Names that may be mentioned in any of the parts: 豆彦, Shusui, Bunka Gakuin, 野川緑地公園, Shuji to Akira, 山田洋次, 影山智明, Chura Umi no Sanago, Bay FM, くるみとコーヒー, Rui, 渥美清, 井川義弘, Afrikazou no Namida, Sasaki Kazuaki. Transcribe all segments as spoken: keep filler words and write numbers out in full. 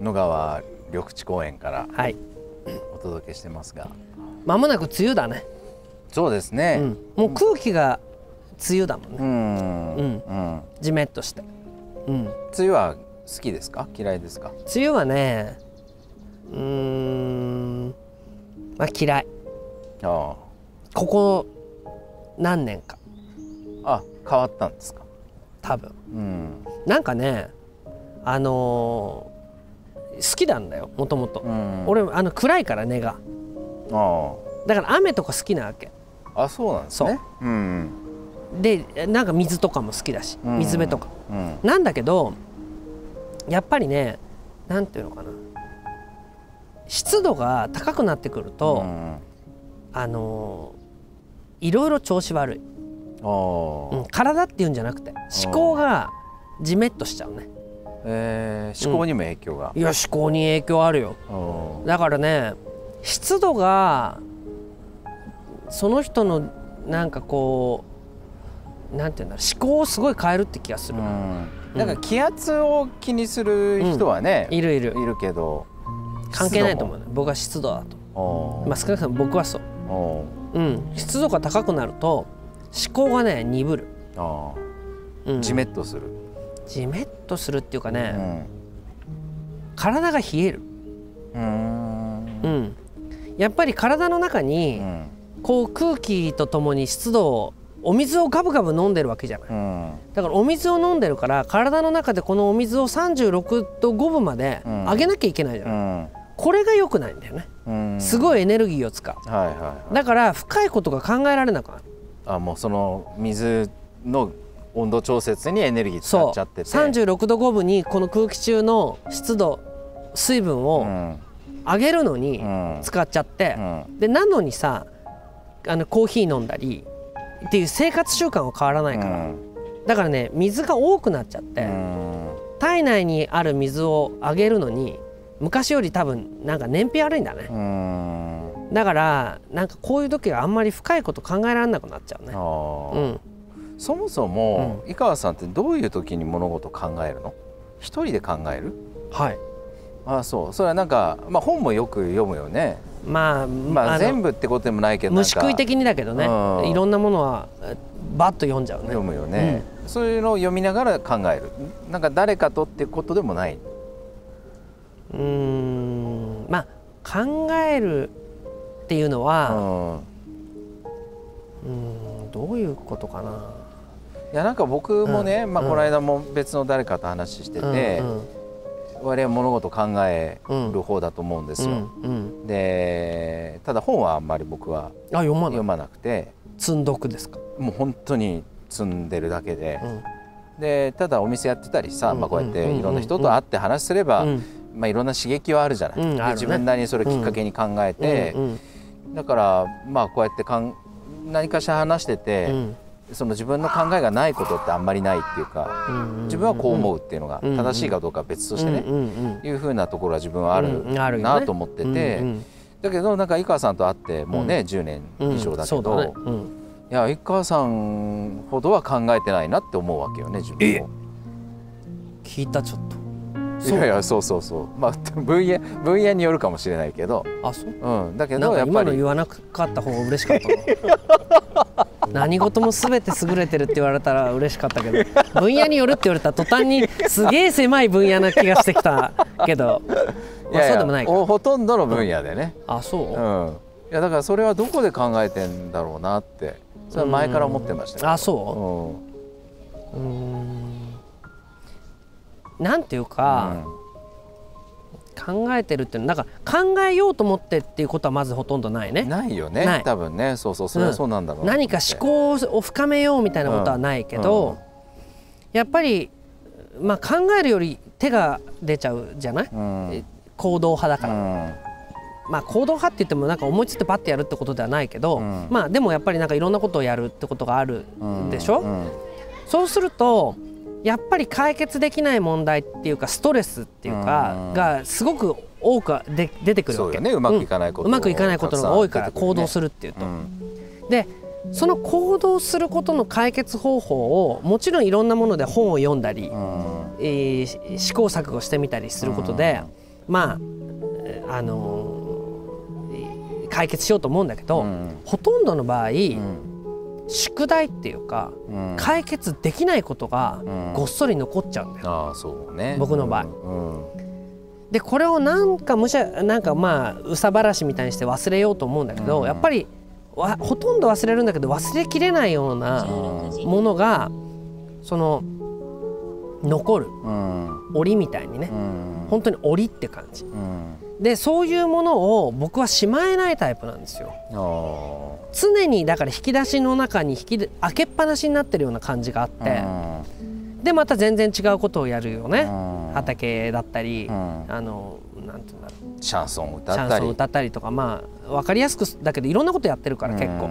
野川緑地公園からお届けしてますが、まもなく梅雨だね。そうですね、うん、もう空気が梅雨だもんね。じめっとして、うん、梅雨は好きですか嫌いですか？梅雨はね、うーん、まあ嫌い。ああ、ここ何年か。あ、変わったんですか？多分、うん、なんかね、あのー、好きなんだよもともと。俺あの暗いから根が。あ、だから雨とか好きなわけ。あ、そうなんですね。そう、うん、でなんか水とかも好きだし、水辺とか、うんうん、なんだけどやっぱりね、なんていうのかな、湿度が高くなってくると、うん、あのー、いろいろ調子悪い。うん、体っていうんじゃなくて思考がじめっとしちゃうね。えー、思考にも影響が、うん、いや思考に影響あるよ。だからね、湿度がその人のなんかこう、なんていうんだろう、思考をすごい変えるって気がする。なんか気圧を気にする人はね、うん、いるいるいるけど関係ないと思うね。僕は湿度だと、まあ、少なくとも僕はそう。うん、湿度が高くなると思考がね鈍る。あ、うん、じめっとする。じめっとするっていうかね、うん、体が冷える。うーん、うん、やっぱり体の中に、うん、こう空気とともに湿度を、お水をガブガブ飲んでるわけじゃない、うん、だからお水を飲んでるから体の中でこのお水をさんじゅうろくどごぶまで上げなきゃいけないじゃない、うんうん、これが良くないんだよね、うん、すごいエネルギーを使う、はいはいはい、だから深いことが考えられなくなる。あ、もうその水の温度調節にエネルギー使っちゃってて、さんじゅうろくどごぶにこの空気中の湿度水分を上げるのに使っちゃって、うんうん、でなのにさ、あのコーヒー飲んだりっていう生活習慣は変わらないから、うん、だからね水が多くなっちゃって、うん、体内にある水を上げるのに昔より多分なんか燃費悪いんだね、うん、だからなんかこういう時はあんまり深いこと考えられなくなっちゃうね。あ、うん、そもそも、うん、井川さんってどういう時に物事を考えるの？一人で考える？はい。あ、そう、それはなんか、まあ、本もよく読むよね。まあ、まあ、全部ってことでもないけど、虫食い的にだけどね、うん、いろんなものはバッと読んじゃうね。読むよね、うん、そういうのを読みながら考える。なんか誰かとってことでもない。うーん、まあ考えるっていうのは、うん、うん、どういうことかな。いや、なんか僕もね、うんまあ、この間も別の誰かと話してて、うんうん、我々は物事を考える方だと思うんですよ、うんうん、でただ本はあんまり僕は読まない、読まなくて。積んどくですか？もう本当に積んでるだけで、うん、でただお店やってたりさ、うんまあ、こうやっていろんな人と会って話すれば、うんまあ、いろんな刺激はあるじゃない、うん、あるね、自分なりにそれをきっかけに考えて、うんうんうん、だからまあこうやってかん何かしら話してて、うん、その自分の考えがないことってあんまりないっていうか、うんうんうん、自分はこう思うっていうのが正しいかどうかは別としてね、うんうんうん、いうふうなところは自分はあるなと思ってて、うんねうんうん、だけどなんか井川さんと会ってもうね、うん、じゅうねんいじょうだけど、うんうんそうだねうん、いや井川さんほどは考えてないなって思うわけよね自分も。聞いたちょっと。いやいやそうそうそう、まあ、分野、分野によるかもしれないけど。あ、そう、うん、だけどやっぱりなんか今の言わなかった方が嬉しかった何事も全て優れてるって言われたら嬉しかったけど分野によるって言われたら途端にすげえ狭い分野な気がしてきたけどいやいや、まあ、そうでもないか。ほとんどの分野でね、うん、あそう、うん、いやだからそれはどこで考えてんだろうなってそれは前から思ってましたけど。あそう、うん、うーんなんていうか、うん、考えてるっていうのなんか考えようと思ってっていうことはまずほとんどないね。ないよね。ない多分ね。そうそう、それはそうなんだろう、うん、何か思考を深めようみたいなことはないけど、うんうん、やっぱり、まあ、考えるより手が出ちゃうじゃない、うん、行動派だから、うん、まあ行動派って言ってもなんか思いついてパッてやるってことではないけど、うん、まあでもやっぱりなんかいろんなことをやるってことがあるでしょ、うんうん、そうするとやっぱり解決できない問題っていうかストレスっていうかがすごく多くで出てくるわけ。そうよね、うまくいかないこと、うん、うまくいかないことが多いから行動するっていうと、うん、でその行動することの解決方法をもちろんいろんなもので本を読んだり、うんえー、試行錯誤してみたりすることで、まああのー、解決しようと思うんだけど、うん、ほとんどの場合、うん、宿題っていうか、うん、解決できないことがごっそり残っちゃうんだよ、うん、あそうね、僕の場合、うんうん、でこれをなんかむしゃなんかまあ憂さ晴らしみたいにして忘れようと思うんだけど、うん、やっぱりわほとんど忘れるんだけど忘れきれないようなものがその残る、うん、檻みたいにね、うん、本当に檻って感じ、うん、でそういうものを僕はしまえないタイプなんですよ。あ常にだから引き出しの中に引き開けっぱなしになってるような感じがあって、うん、でまた全然違うことをやるよね、うん、畑だったり、うん、あのなんていうんだろうシャンソンを歌ったりシャンソンを歌ったりとか、まあ、分かりやすくだけどいろんなことやってるから結構、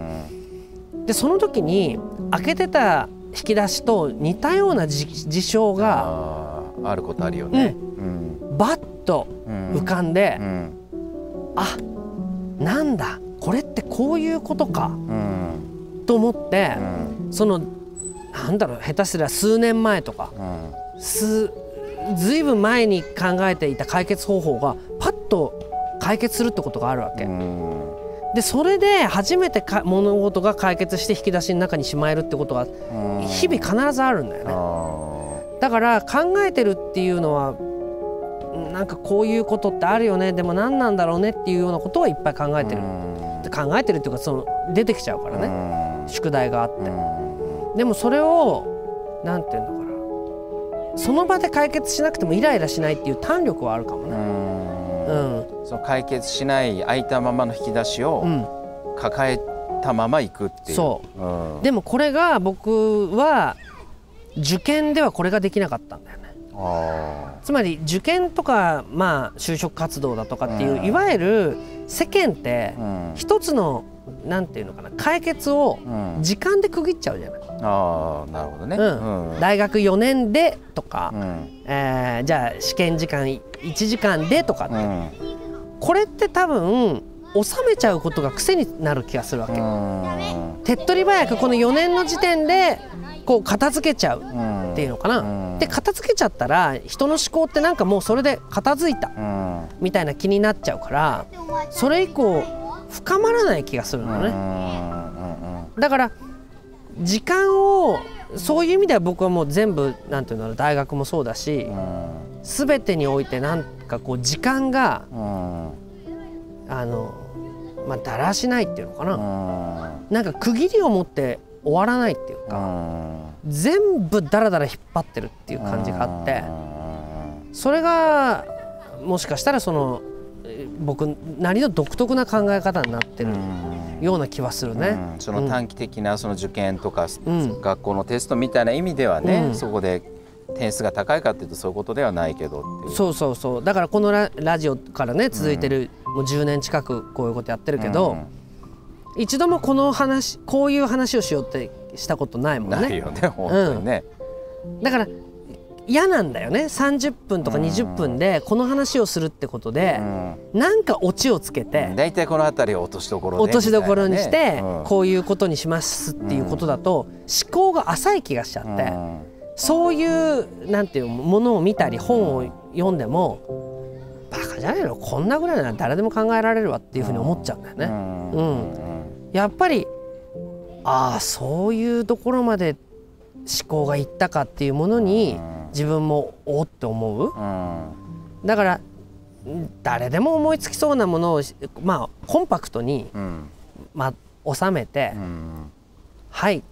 うん、でその時に開けてた引き出しと似たような事象が あ, あることあるよね、うんうん、バッと浮かんで、うんうん、あなんだこれってこういうことか、うん、と思って、うん、そのなんだろう下手すりゃ数年前とか、うん、すずいぶん前に考えていた解決方法がパッと解決するってことがあるわけ、うんでそれで初めてか物事が解決して引き出しの中にしまえるってことが日々必ずあるんだよね、うん、だから考えてるっていうのはなんかこういうことってあるよねでも何なんだろうねっていうようなことはいっぱい考えてる、うん、考えてるっていうかその出てきちゃうからね、うん、宿題があって、うん、でもそれをなんていうのかなその場で解決しなくてもイライラしないっていう胆力はあるかもね、うんうん、その解決しない空いたままの引き出しを抱えたまま行くっていう、そう、うん、でもこれが僕は受験ではこれができなかったんだよね。あつまり受験とか、まあ、就職活動だとかっていう、うん、いわゆる世間って一つの、うん、なんていうのかな解決を時間で区切っちゃうじゃない、うん、あなるほどね、うんうん、大学よねんでとか、うんえー、じゃあ試験時間いちじかんでとかって、うん、これって多分収めちゃうことが癖になる気がするわけ、うん、手っ取り早くこのよねんの時点でこう片付けちゃうっていうのかな、うん、で片付けちゃったら人の思考ってなんかもうそれで片付いたみたいな気になっちゃうからそれ以降深まらない気がするのね、うん、だから時間をそういう意味では僕はもう全部なんていうの大学もそうだし、うん全てにおいてなんかこう時間が、うん、あのまあだらしないっていうのかな、うん、なんか区切りを持って終わらないっていうか、うん、全部ダラダラ引っ張ってるっていう感じがあって、うん、それがもしかしたらその僕なりの独特な考え方になってるような気はするね、うんうん、その短期的なその受験とか、うん、学校のテストみたいな意味ではね、うん、そこで点数が高いかっていうとそういうことではないけどっていうそうそうそうだからこの ラ, ラジオからね続いてる、うん、もうじゅうねん近くこういうことやってるけど、うん、一度もこの話こういう話をしようってしたことないもんねないよね本当にね、うん、だから嫌なんだよねさんじゅっぷんとかにじゅっぷんでこの話をするってことで、うん、なんかオチをつけて、うん、だいたいこの辺りを落としどころで落としどころにして、うん、こういうことにしますっていうことだと、うん、思考が浅い気がしちゃって、うんそういうなんていうものを見たり本を読んでもバカじゃないのこんなぐらいなら誰でも考えられるわっていうふうに思っちゃうんだよね、うん、やっぱりああそういうところまで思考がいったかっていうものに自分もおって思うだから誰でも思いつきそうなものをまあコンパクトにまあ収めてはい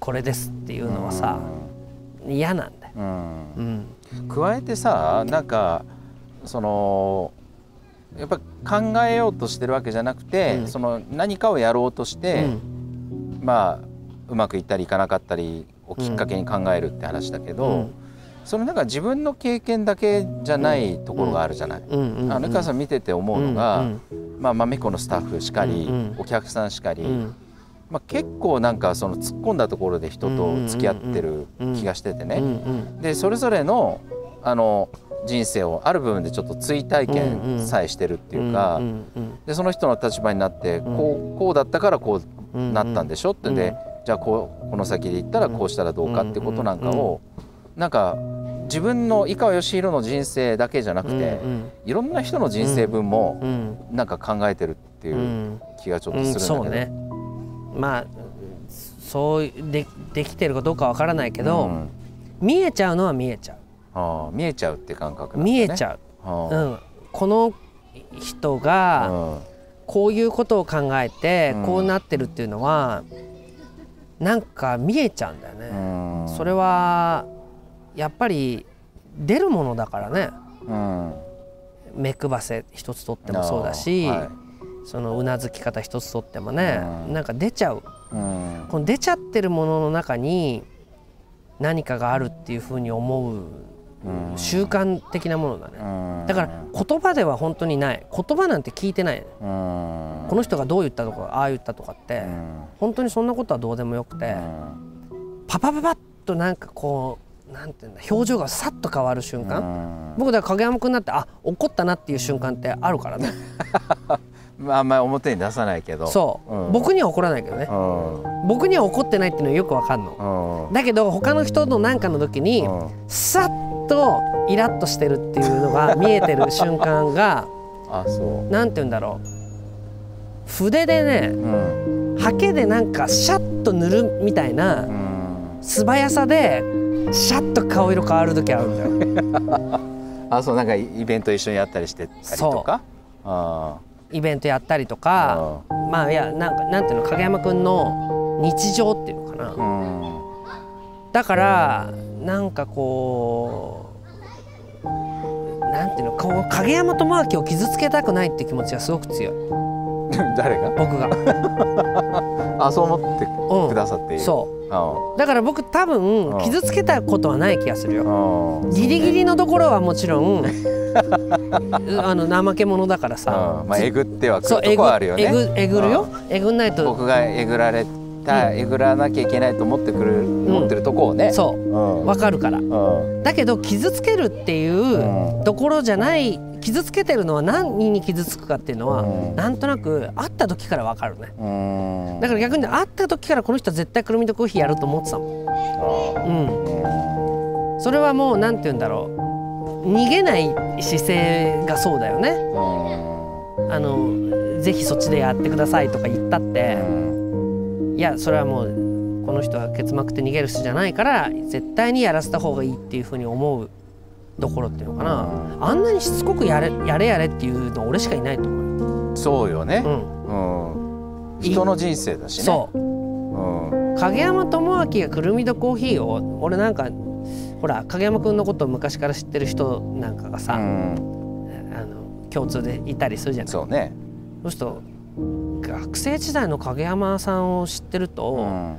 これですっていうのはさ、うん、嫌なんだよ、うんうん、加えてさなんかそのやっぱ考えようとしてるわけじゃなくて、うん、その何かをやろうとして、うん、まあうまくいったりいかなかったりをきっかけに考えるって話だけど、うん、そのなんか自分の経験だけじゃないところがあるじゃない。ぬかさん見てて思うのが、うんうん、まあまめこのスタッフしかり、うんうん、お客さんしかり、うんまあ、結構なんかその突っ込んだところで人と付き合ってる気がしててねでそれぞれ の, あの人生をある部分でちょっと追体験さえしてるっていうかでその人の立場になってこ う, こうだったからこうなったんでしょってでじゃあ こ, うこの先で行ったらこうしたらどうかってことなんかをなんか自分の井川義弘の人生だけじゃなくて、うんうん、いろんな人の人生分もなんか考えてるっていう気がちょっとするんだけど、うんうん、そうね、まあそう で, できてるかどうかわからないけど、うん、見えちゃうのは見えちゃう。ああ、見えちゃうって感覚なんだね。見えちゃう、うん、この人がこういうことを考えてこうなってるっていうのは、うん、なんか見えちゃうんだよね、うん、それはやっぱり出るものだからね、うん、目くばせ一つとってもそうだし、はい、そのうなずき方一つとってもね、うん、なんか出ちゃう、うん、この出ちゃってるものの中に何かがあるっていうふうに思う習慣的なものだね、うん、だから言葉では本当にない、言葉なんて聞いてない、ね、うん、この人がどう言ったとかああ言ったとかって、うん、本当にそんなことはどうでもよくて、うん、パパパパッとなんかこうなんていうんだ、表情がさっと変わる瞬間、僕だから影山君になってあ怒ったなっていう瞬間ってあるからねまああんまり表に出さないけど、そう、うん、僕には怒らないけどね、うん、僕には怒ってないっていうのはよくわかんの、うん、だけど他の人のなんかの時に、うん、さっとイラッとしてるっていうのが見えてる瞬間があ、そう、なんていうんだろう、筆でね、うん、刷毛でなんかシャッと塗るみたいな、うん、素早さでシャッと顔色変わる時あるんだよあ、そう、なんかイベント一緒にやったりしてたりとか、あイベントやったりとか、あまあいやなんかなんていうの、影山くんの日常っていうのかな、うん、だからなんかこうなんていうの、こう影山智明を傷つけたくないっていう気持ちがすごく強い誰が？僕があ、そう思ってくださっている、うん、そうだから僕多分傷つけたことはない気がするよ。ギリギリのところはもちろんあの怠け者だからさ、まあ、えぐってはくるとこはあるよね。えぐ、えぐるよ。えぐんないと僕がえぐられた、えぐらなきゃいけないと思ってくる、思ってるとこをね、そう分かるから。だけど傷つけるっていうところじゃない、傷つけてるのは何に傷つくかっていうのは、うん、なんとなく会った時から分かるね、うん、だから逆に会った時からこの人は絶対くるみとコーヒーやると思ってたもん、うん、それはもうなんて言うんだろう、逃げない姿勢がそうだよね、うん、あのぜひそっちでやってくださいとか言ったって、うん、いやそれはもうこの人は結膜って逃げる人じゃないから絶対にやらせた方がいいっていうふうに思うどころっていうのかな、あんなにしつこくやれやれやれっていうの俺しかいないと思う。そうよね、うん、うん、人の人生だしね。そう、うん、影山智明がくるみとコーヒーを、俺なんかほら影山くんのことを昔から知ってる人なんかがさ、うん、あの共通でいたりするじゃない。そうね、そうすると学生時代の影山さんを知ってると、うん、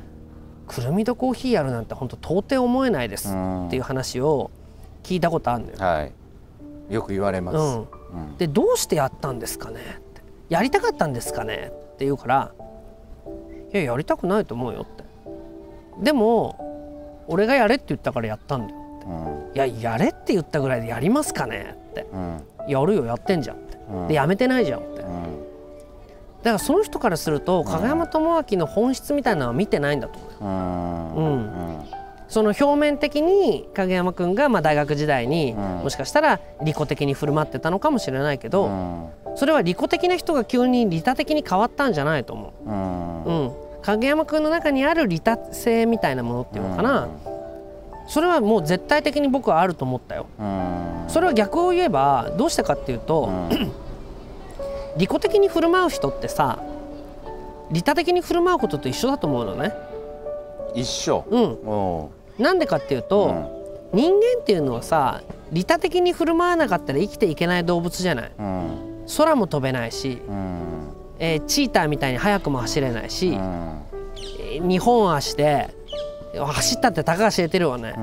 くるみとコーヒーやるなんて本当到底思えないですっていう話を、うん聞いたことあるんだよ、はい、よく言われます、うんうん、でどうしてやったんですかねって、やりたかったんですかねって言うから、いややりたくないと思うよって、でも俺がやれって言ったからやったんだよって、うん、いややれって言ったぐらいでやりますかねって、うん、やるよやってんじゃんって、うん、でやめてないじゃんって、うん、だからその人からすると影山智明の本質みたいなのは見てないんだと思う、うんうんうん、その表面的に影山くんがまあ大学時代にもしかしたら利己的に振る舞ってたのかもしれないけど、それは利己的な人が急に利他的に変わったんじゃないと思う、うん、影山くんの中にある利他性みたいなものっていうのかな、それはもう絶対的に僕はあると思ったよ。それは逆を言えばどうしたかっていうと利己的に振る舞う人ってさ、利他的に振る舞うことと一緒だと思うのね。一緒、うん、なんでかっていうと、うん、人間っていうのはさ利他的に振る舞わなかったら生きていけない動物じゃない、うん、空も飛べないし、うんえー、チーターみたいに速くも走れないし、うんえー、にほん足で走ったってたかが知れてるわね、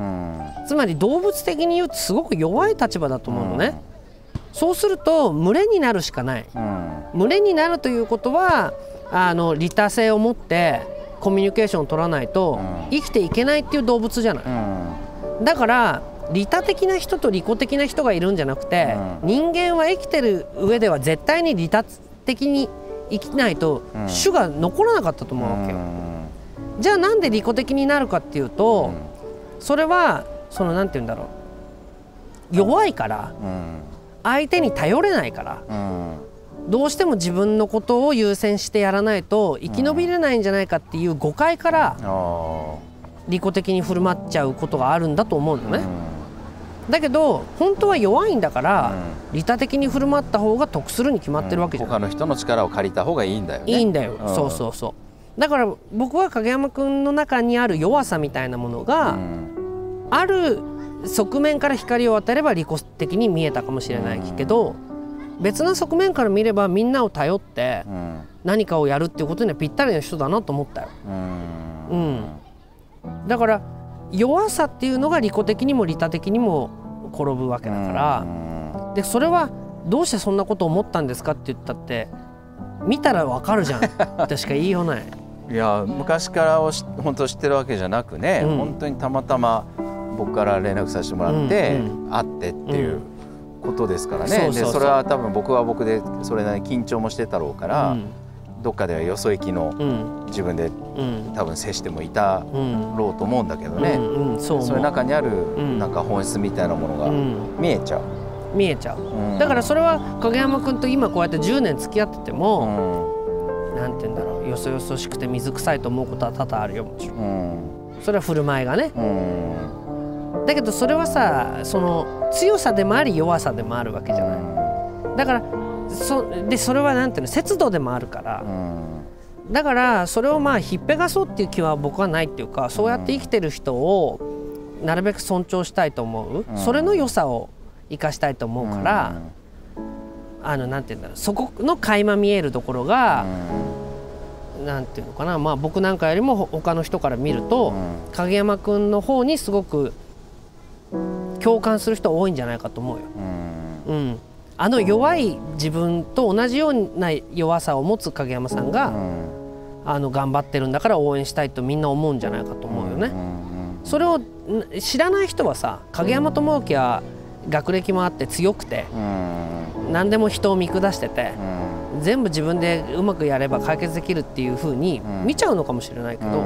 うん、つまり動物的に言うとすごく弱い立場だと思うのね、うん、そうすると群れになるしかない、うん、群れになるということはあの利他性を持ってコミュニケーションを取らないと生きていけないっていう動物じゃない、うん、だから利他的な人と利己的な人がいるんじゃなくて、うん、人間は生きてる上では絶対に利他的に生きないと種が残らなかったと思うわけよ、うん、じゃあなんで利己的になるかっていうと、うん、それはそのなんて言うんだろう、弱いから、うん、相手に頼れないから、うん、どうしても自分のことを優先してやらないと生き延びれないんじゃないかっていう誤解から、うん、利己的に振る舞っちゃうことがあるんだと思うのね。うん、だけど本当は弱いんだから、うん、利他的に振る舞った方が得するに決まってるわけじゃない。うん、他の人の力を借りた方がいいんだよね。いいんだよ、うん、そうそうそう。だから僕は影山君の中にある弱さみたいなものが、うん、ある側面から光を当てれば利己的に見えたかもしれないけど、うん、別な側面から見ればみんなを頼って何かをやるっていうことにはぴったりの人だなと思ったよ。うん、うん、だから弱さっていうのが利己的にも利他的にも転ぶわけだから、うん、でそれはどうしてそんなこと思ったんですかって言ったって見たらわかるじゃんとしか言いようない。いや昔からを本当知ってるわけじゃなくね、うん、本当にたまたま僕から連絡させてもらって、うんうん、会ってっていうことですからね。でそれは多分僕は僕でそれなりに緊張もしてたろうから、うん、どっかではよそ行きの自分で、うん、多分接してもいたろうと思うんだけどね、うんうんうん、そう思う。その中にあるなんか本質みたいなものが見えちゃう、うん、見えちゃう、うん、だからそれは影山君と今こうやってじゅうねん付き合ってても、うん、なんて言うんだろう、よそよそしくて水臭いと思うことは多々あるよ、もちろん、うん、それは振る舞いがね、うん、だけどそれはさ、その強さでもあり弱さでもあるわけじゃない。だから そ, でそれはなんていうの、節度でもあるから、うん、だからそれをまあひっぺがそうっていう気は僕はないっていうか、そうやって生きてる人をなるべく尊重したいと思う、うん、それの良さを生かしたいと思うから、うん、あのなんていうんだろう、そこの垣間見えるところが、うんなんていうのかな、まあ、僕なんかよりも他の人から見ると、うん、影山君の方にすごく共感する人多いんじゃないかと思うよ。うん、うん、あの弱い自分と同じような弱さを持つ影山さんが、うん、あの頑張ってるんだから応援したいとみんな思うんじゃないかと思うよね。うんうん、それを知らない人はさ、影山智之は学歴もあって強くて、うん、何でも人を見下してて、うん、全部自分でうまくやれば解決できるっていう風に見ちゃうのかもしれないけど、うん、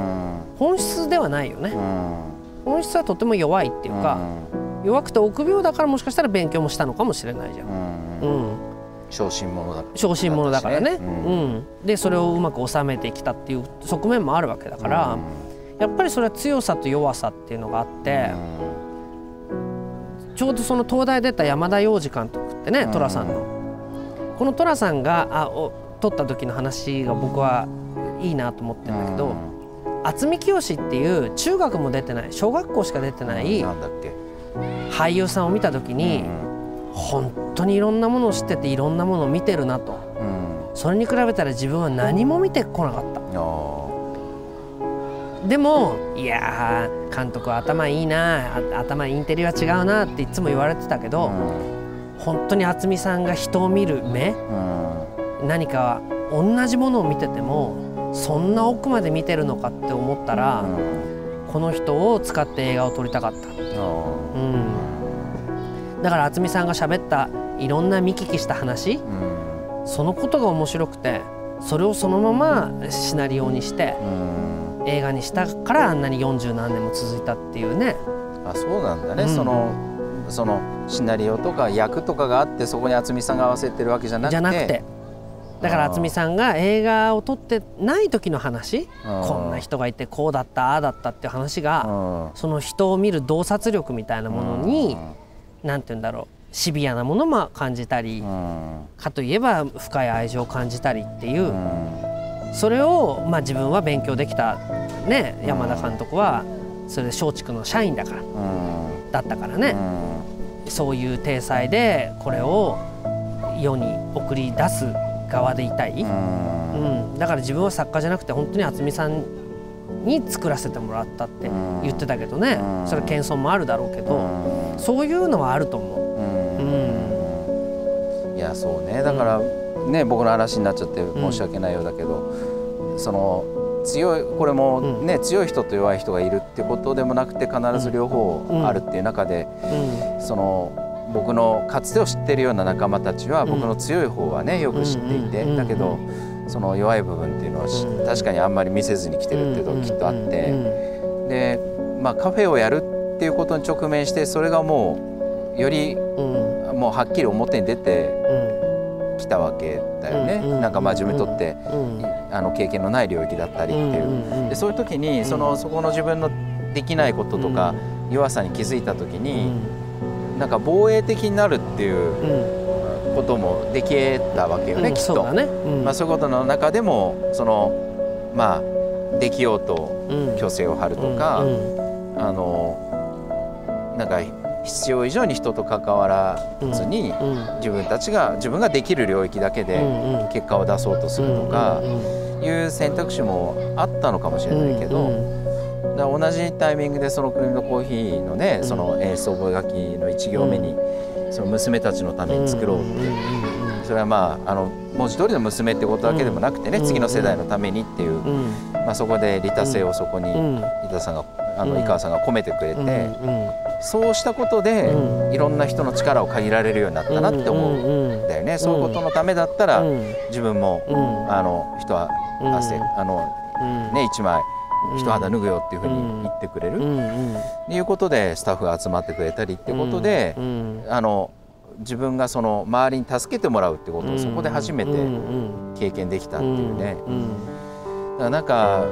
本質ではないよね。うん、本質はとても弱いっていうか、うん、弱くて臆病だから、もしかしたら勉強もしたのかもしれないじゃん。うんうん、小心者だから小心者だからね、うんうん、でそれをうまく収めてきたっていう側面もあるわけだから、うん、やっぱりそれは強さと弱さっていうのがあって、うん、ちょうどその東大出た山田洋次監督ってね、寅さんのこの寅さんがあお撮った時の話が僕はいいなと思ってるんだけど、うん渥美清っていう中学も出てない小学校しか出てない俳優さんを見た時に、本当にいろんなものを知ってていろんなものを見てるなと、うん、それに比べたら自分は何も見てこなかった。でもいや監督は頭いいな、頭インテリは違うなっていつも言われてたけど、うん、本当に渥美さんが人を見る目、うん、何か同じものを見ててもそんな奥まで見てるのかって思ったら、うん、この人を使って映画を撮りたかった。うん、だから渥美さんが喋ったいろんな見聞きした話、うん、そのことが面白くて、それをそのままシナリオにして、うん、映画にしたからあんなによんじゅうなんねんも続いたっていうね。あ、そうなんだね、うん、そのそのシナリオとか役とかがあって、そこに渥美さんが合わせてるわけじゃなくて、じゃなくてだから渥美さんが映画を撮ってない時の話、こんな人がいてこうだったああだったっていう話が、その人を見る洞察力みたいなものに、なんて言うんだろう、シビアなものも感じたり、かといえば深い愛情を感じたりっていう、それをまあ自分は勉強できたね。山田監督はそれで松竹の社員だからだったからね、そういう体裁でこれを世に送り出す側でいたい。うん、うん、だから自分は作家じゃなくて本当に渥美さんに作らせてもらったって言ってたけどね。それは謙遜もあるだろうけど、うそういうのはあると思う。うん、いやそうね、だからね、うん、僕の話になっちゃって申し訳ないようだけど、うん、その強いこれもね、うん、強い人と弱い人がいるってことでもなくて、必ず両方あるっていう中で、うんうん、その僕のかつてを知っているような仲間たちは、僕の強い方はねよく知っていて、だけどその弱い部分っていうのは確かにあんまり見せずに来てるっていうのがきっとあって、で、まあ、カフェをやるっていうことに直面して、それがもうより、うん、もうはっきり表に出てきたわけだよね。なんかまあ自分にとって、うん、あの経験のない領域だったりっていう。でそういう時にそのそこの自分のできないこととか、うん、弱さに気づいた時に、うん、なんか防衛的になるっていう。うんこともできたわけよね、うん、きっと。そうだね、うん、まあ、そういうことの中でもその、まあ、できようと虚勢を張るとか、うんうん、あのなんか必要以上に人と関わらずに、うん、自分たちが自分ができる領域だけで結果を出そうとするとかいう選択肢もあったのかもしれないけど、うんうん、だ同じタイミングでその国のコーヒーのね、その演出覚書のいち行目に、うんその娘たちのために作ろうって、それはまああの文字通りの娘ってことだけでもなくてね、次の世代のためにっていう、まあそこで利他性をそこに井川さんがあの井川さんが込めてくれて、そうしたことでいろんな人の力を借りられるようになったなって思うんだよね。そういうことのためだったら自分もあの人は汗あのね一枚一肌脱ぐよっていうふうに言ってくれる、うん、っていうことでスタッフが集まってくれたりってことで、うん、あの自分がその周りに助けてもらうってことをそこで初めて経験できたっていうね。だからなんか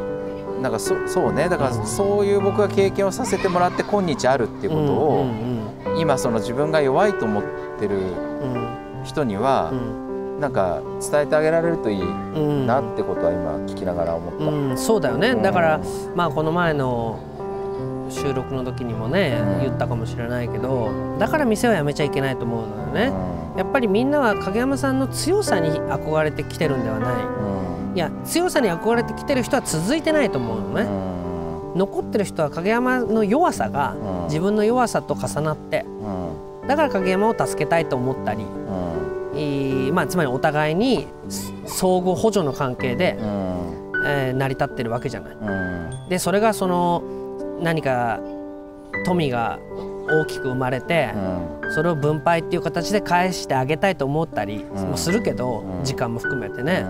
なんか そ, そうねだからそういう僕が経験をさせてもらって今日あるっていうことを、今その自分が弱いと思ってる人には、うんうんなんか伝えてあげられるといいなってことは今聞きながら思った、うんうん、そうだよね、うん、だから、まあ、この前の収録の時にもね、うん、言ったかもしれないけど、だから店はやめちゃいけないと思うのよね、うん、やっぱりみんなは影山さんの強さに憧れてきてるんではない、うん、いや強さに憧れてきてる人は続いてないと思うのね、うん、残ってる人は影山の弱さが、うん、自分の弱さと重なって、うん、だから影山を助けたいと思ったり、うんまあ、つまりお互いに相互補助の関係で、うんえー、成り立ってるわけじゃない、うん、でそれがその何か富が大きく生まれて、うん、それを分配っていう形で返してあげたいと思ったりもするけど、うん、時間も含めてね、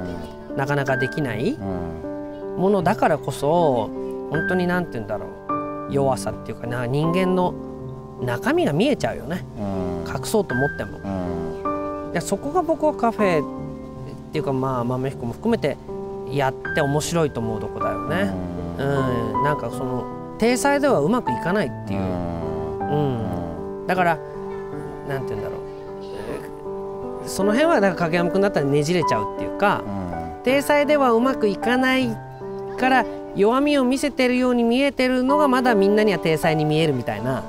うん、なかなかできないものだからこそ本当に何て言うんだろう、弱さっていうかな、人間の中身が見えちゃうよね、うん、隠そうと思っても。うんいやそこが僕はカフェっていうかまあ豆彦も含めてやって面白いと思うとこだよね。うん、なんかその体裁ではうまくいかないっていう、うん、だからなんて言うんだろう、その辺はだから影山君だったらねじれちゃうっていうか、体裁ではうまくいかないから弱みを見せてるように見えてるのがまだみんなには体裁に見えるみたいな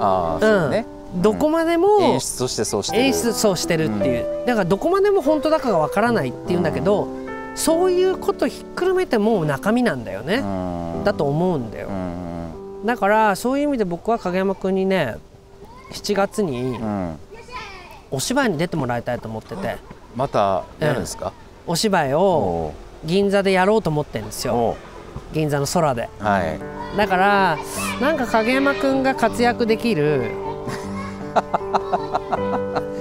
ああそうね、うんどこまでも演出としてそうしてる、演出そうしてるっていう、うん、だからどこまでも本当だかがわからないっていうんだけど、うん、そういうことひっくるめてもう中身なんだよね、うん、だと思うんだよ、うん、だからそういう意味で僕は影山君にねしちがつにお芝居に出てもらいたいと思ってて、うん、またやるんですか、うん、お芝居を銀座でやろうと思ってるんですよ、銀座の空で、はい、だからなんか影山君が活躍できる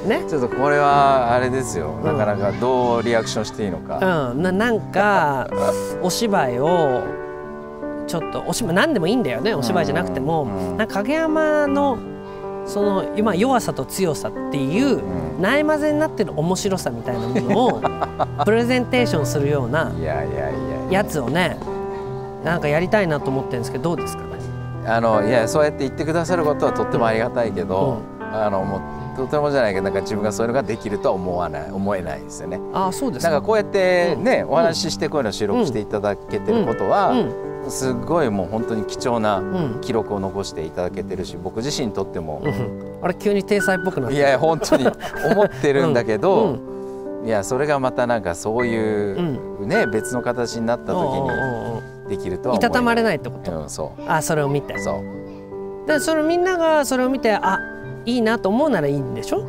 ね、ちょっとこれはあれですよ、うん、なかなかどうリアクションしていいのか、うん、な, なんかお芝居をちょっとお芝居何でもいいんだよね、お芝居じゃなくても、うん、なんか影山のその今弱さと強さっていうないまぜになってる面白さみたいなものをプレゼンテーションするようなやつをねなんかやりたいなと思ってるんですけど、どうですかね。あのいやそうやって言ってくださることはとってもありがたいけど、うんうんあのもうとてもじゃないけどなんか自分がそれができるとは思わない思えないですよね。ああそうですか。なんかこうやってね、うん、お話ししてこういうのを収録していただけてることは、うんうん、すごいもう本当に貴重な記録を残していただけてるし、僕自身にとっても、うん、あれ急に体裁っぽくなって、いや本当に思ってるんだけど、うんうん、いやそれがまたなんかそういう、ねうん、別の形になった時にできるとは思えない。いたたまれないってこと、うん、そうあそれを見てそうだからそれみんながそれを見てあいいなと思うならいいんでしょ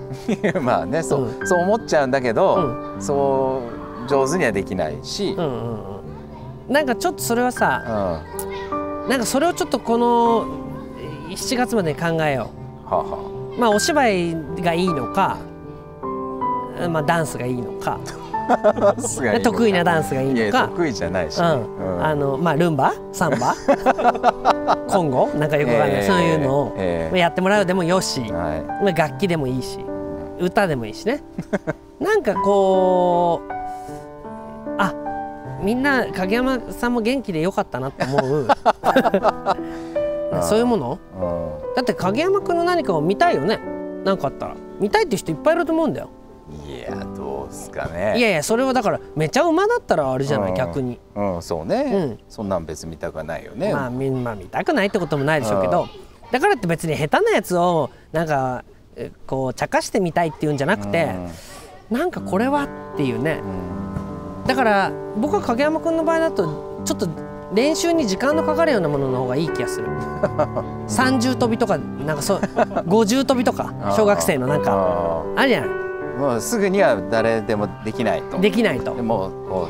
まあねそう、うん、そう思っちゃうんだけど、うん、そう上手にはできないし、うんうん、なんかちょっとそれはさ、うん、なんかそれをちょっとこのしちがつまで考えよう、はあはあ、まあお芝居がいいのかまあ、ダンスがいいのか得意なダンスがいいのか、得意じゃないし、あのまあルンバ、サンバ、コンゴなんかよくわかんない、そういうのをやってもらうでもよし、楽器でもいいし、歌でもいいしね。なんかこう、あ、みんな影山さんも元気でよかったなと思う。そういうもの。だって影山君の何かを見たいよね。なんかあったら見たいって人いっぱいいると思うんだよ。いや、どうすかね。いやいや、それはだからめちゃ馬だったらあれじゃない、逆に。うん、そうね。そんなん別見たくないよね。まあみんな見たくないってこともないでしょうけど、だからって別に下手なやつをなんかこう茶化してみたいっていうんじゃなくて、なんかこれはっていうね。だから僕は影山君の場合だとちょっと練習に時間のかかるようなものの方がいい気がする。さんじゅう跳びとかなんかそう、ごじゅう跳びとか小学生のなんかあるじゃない。もうすぐには誰でもできないと。できないと。でもこ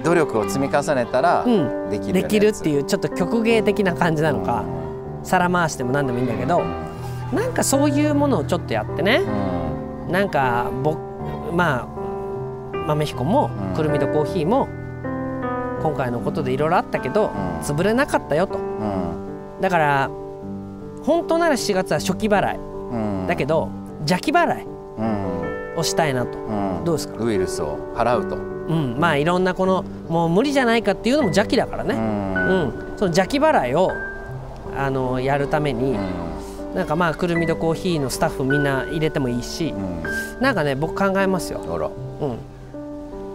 う努力を積み重ねたらできる、うん、できるっていうちょっと曲芸的な感じなのか、皿回しでも何でもいいんだけど、なんかそういうものをちょっとやってね、うん、なんか僕まあ豆彦もくるみとコーヒーも今回のことでいろいろあったけど、うん、潰れなかったよと、うん、だから本当ならしちがつは初期払い、うん、だけど邪気払い、うんをしたいなと、うん、どうですか？ウイルスを払うと、うん、まあいろんなこのもう無理じゃないかっていうのも邪気だからね、うん、うん、その邪気払いをあのやるために、うん、なんかまあくるみとコーヒーのスタッフみんな入れてもいいし、うん、なんかね僕考えますよ。あら、うん。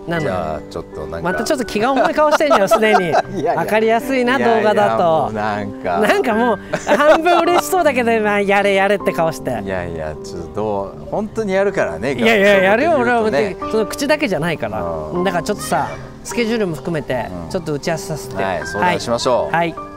なので、じゃあちょっとなんかまたちょっと気が重い顔してるんだよすでに。分かりやすいな動画だと。いやいや、なんかなんかもう半分嬉しそうだけど、まあやれやれって顔して。いやいや、ちょっと本当にやるからね。いやいや、やるよ俺は。でその口だけじゃないから、だからちょっとさスケジュールも含めてちょっと打ち合わせさせて、はい、相談しましょう。はい。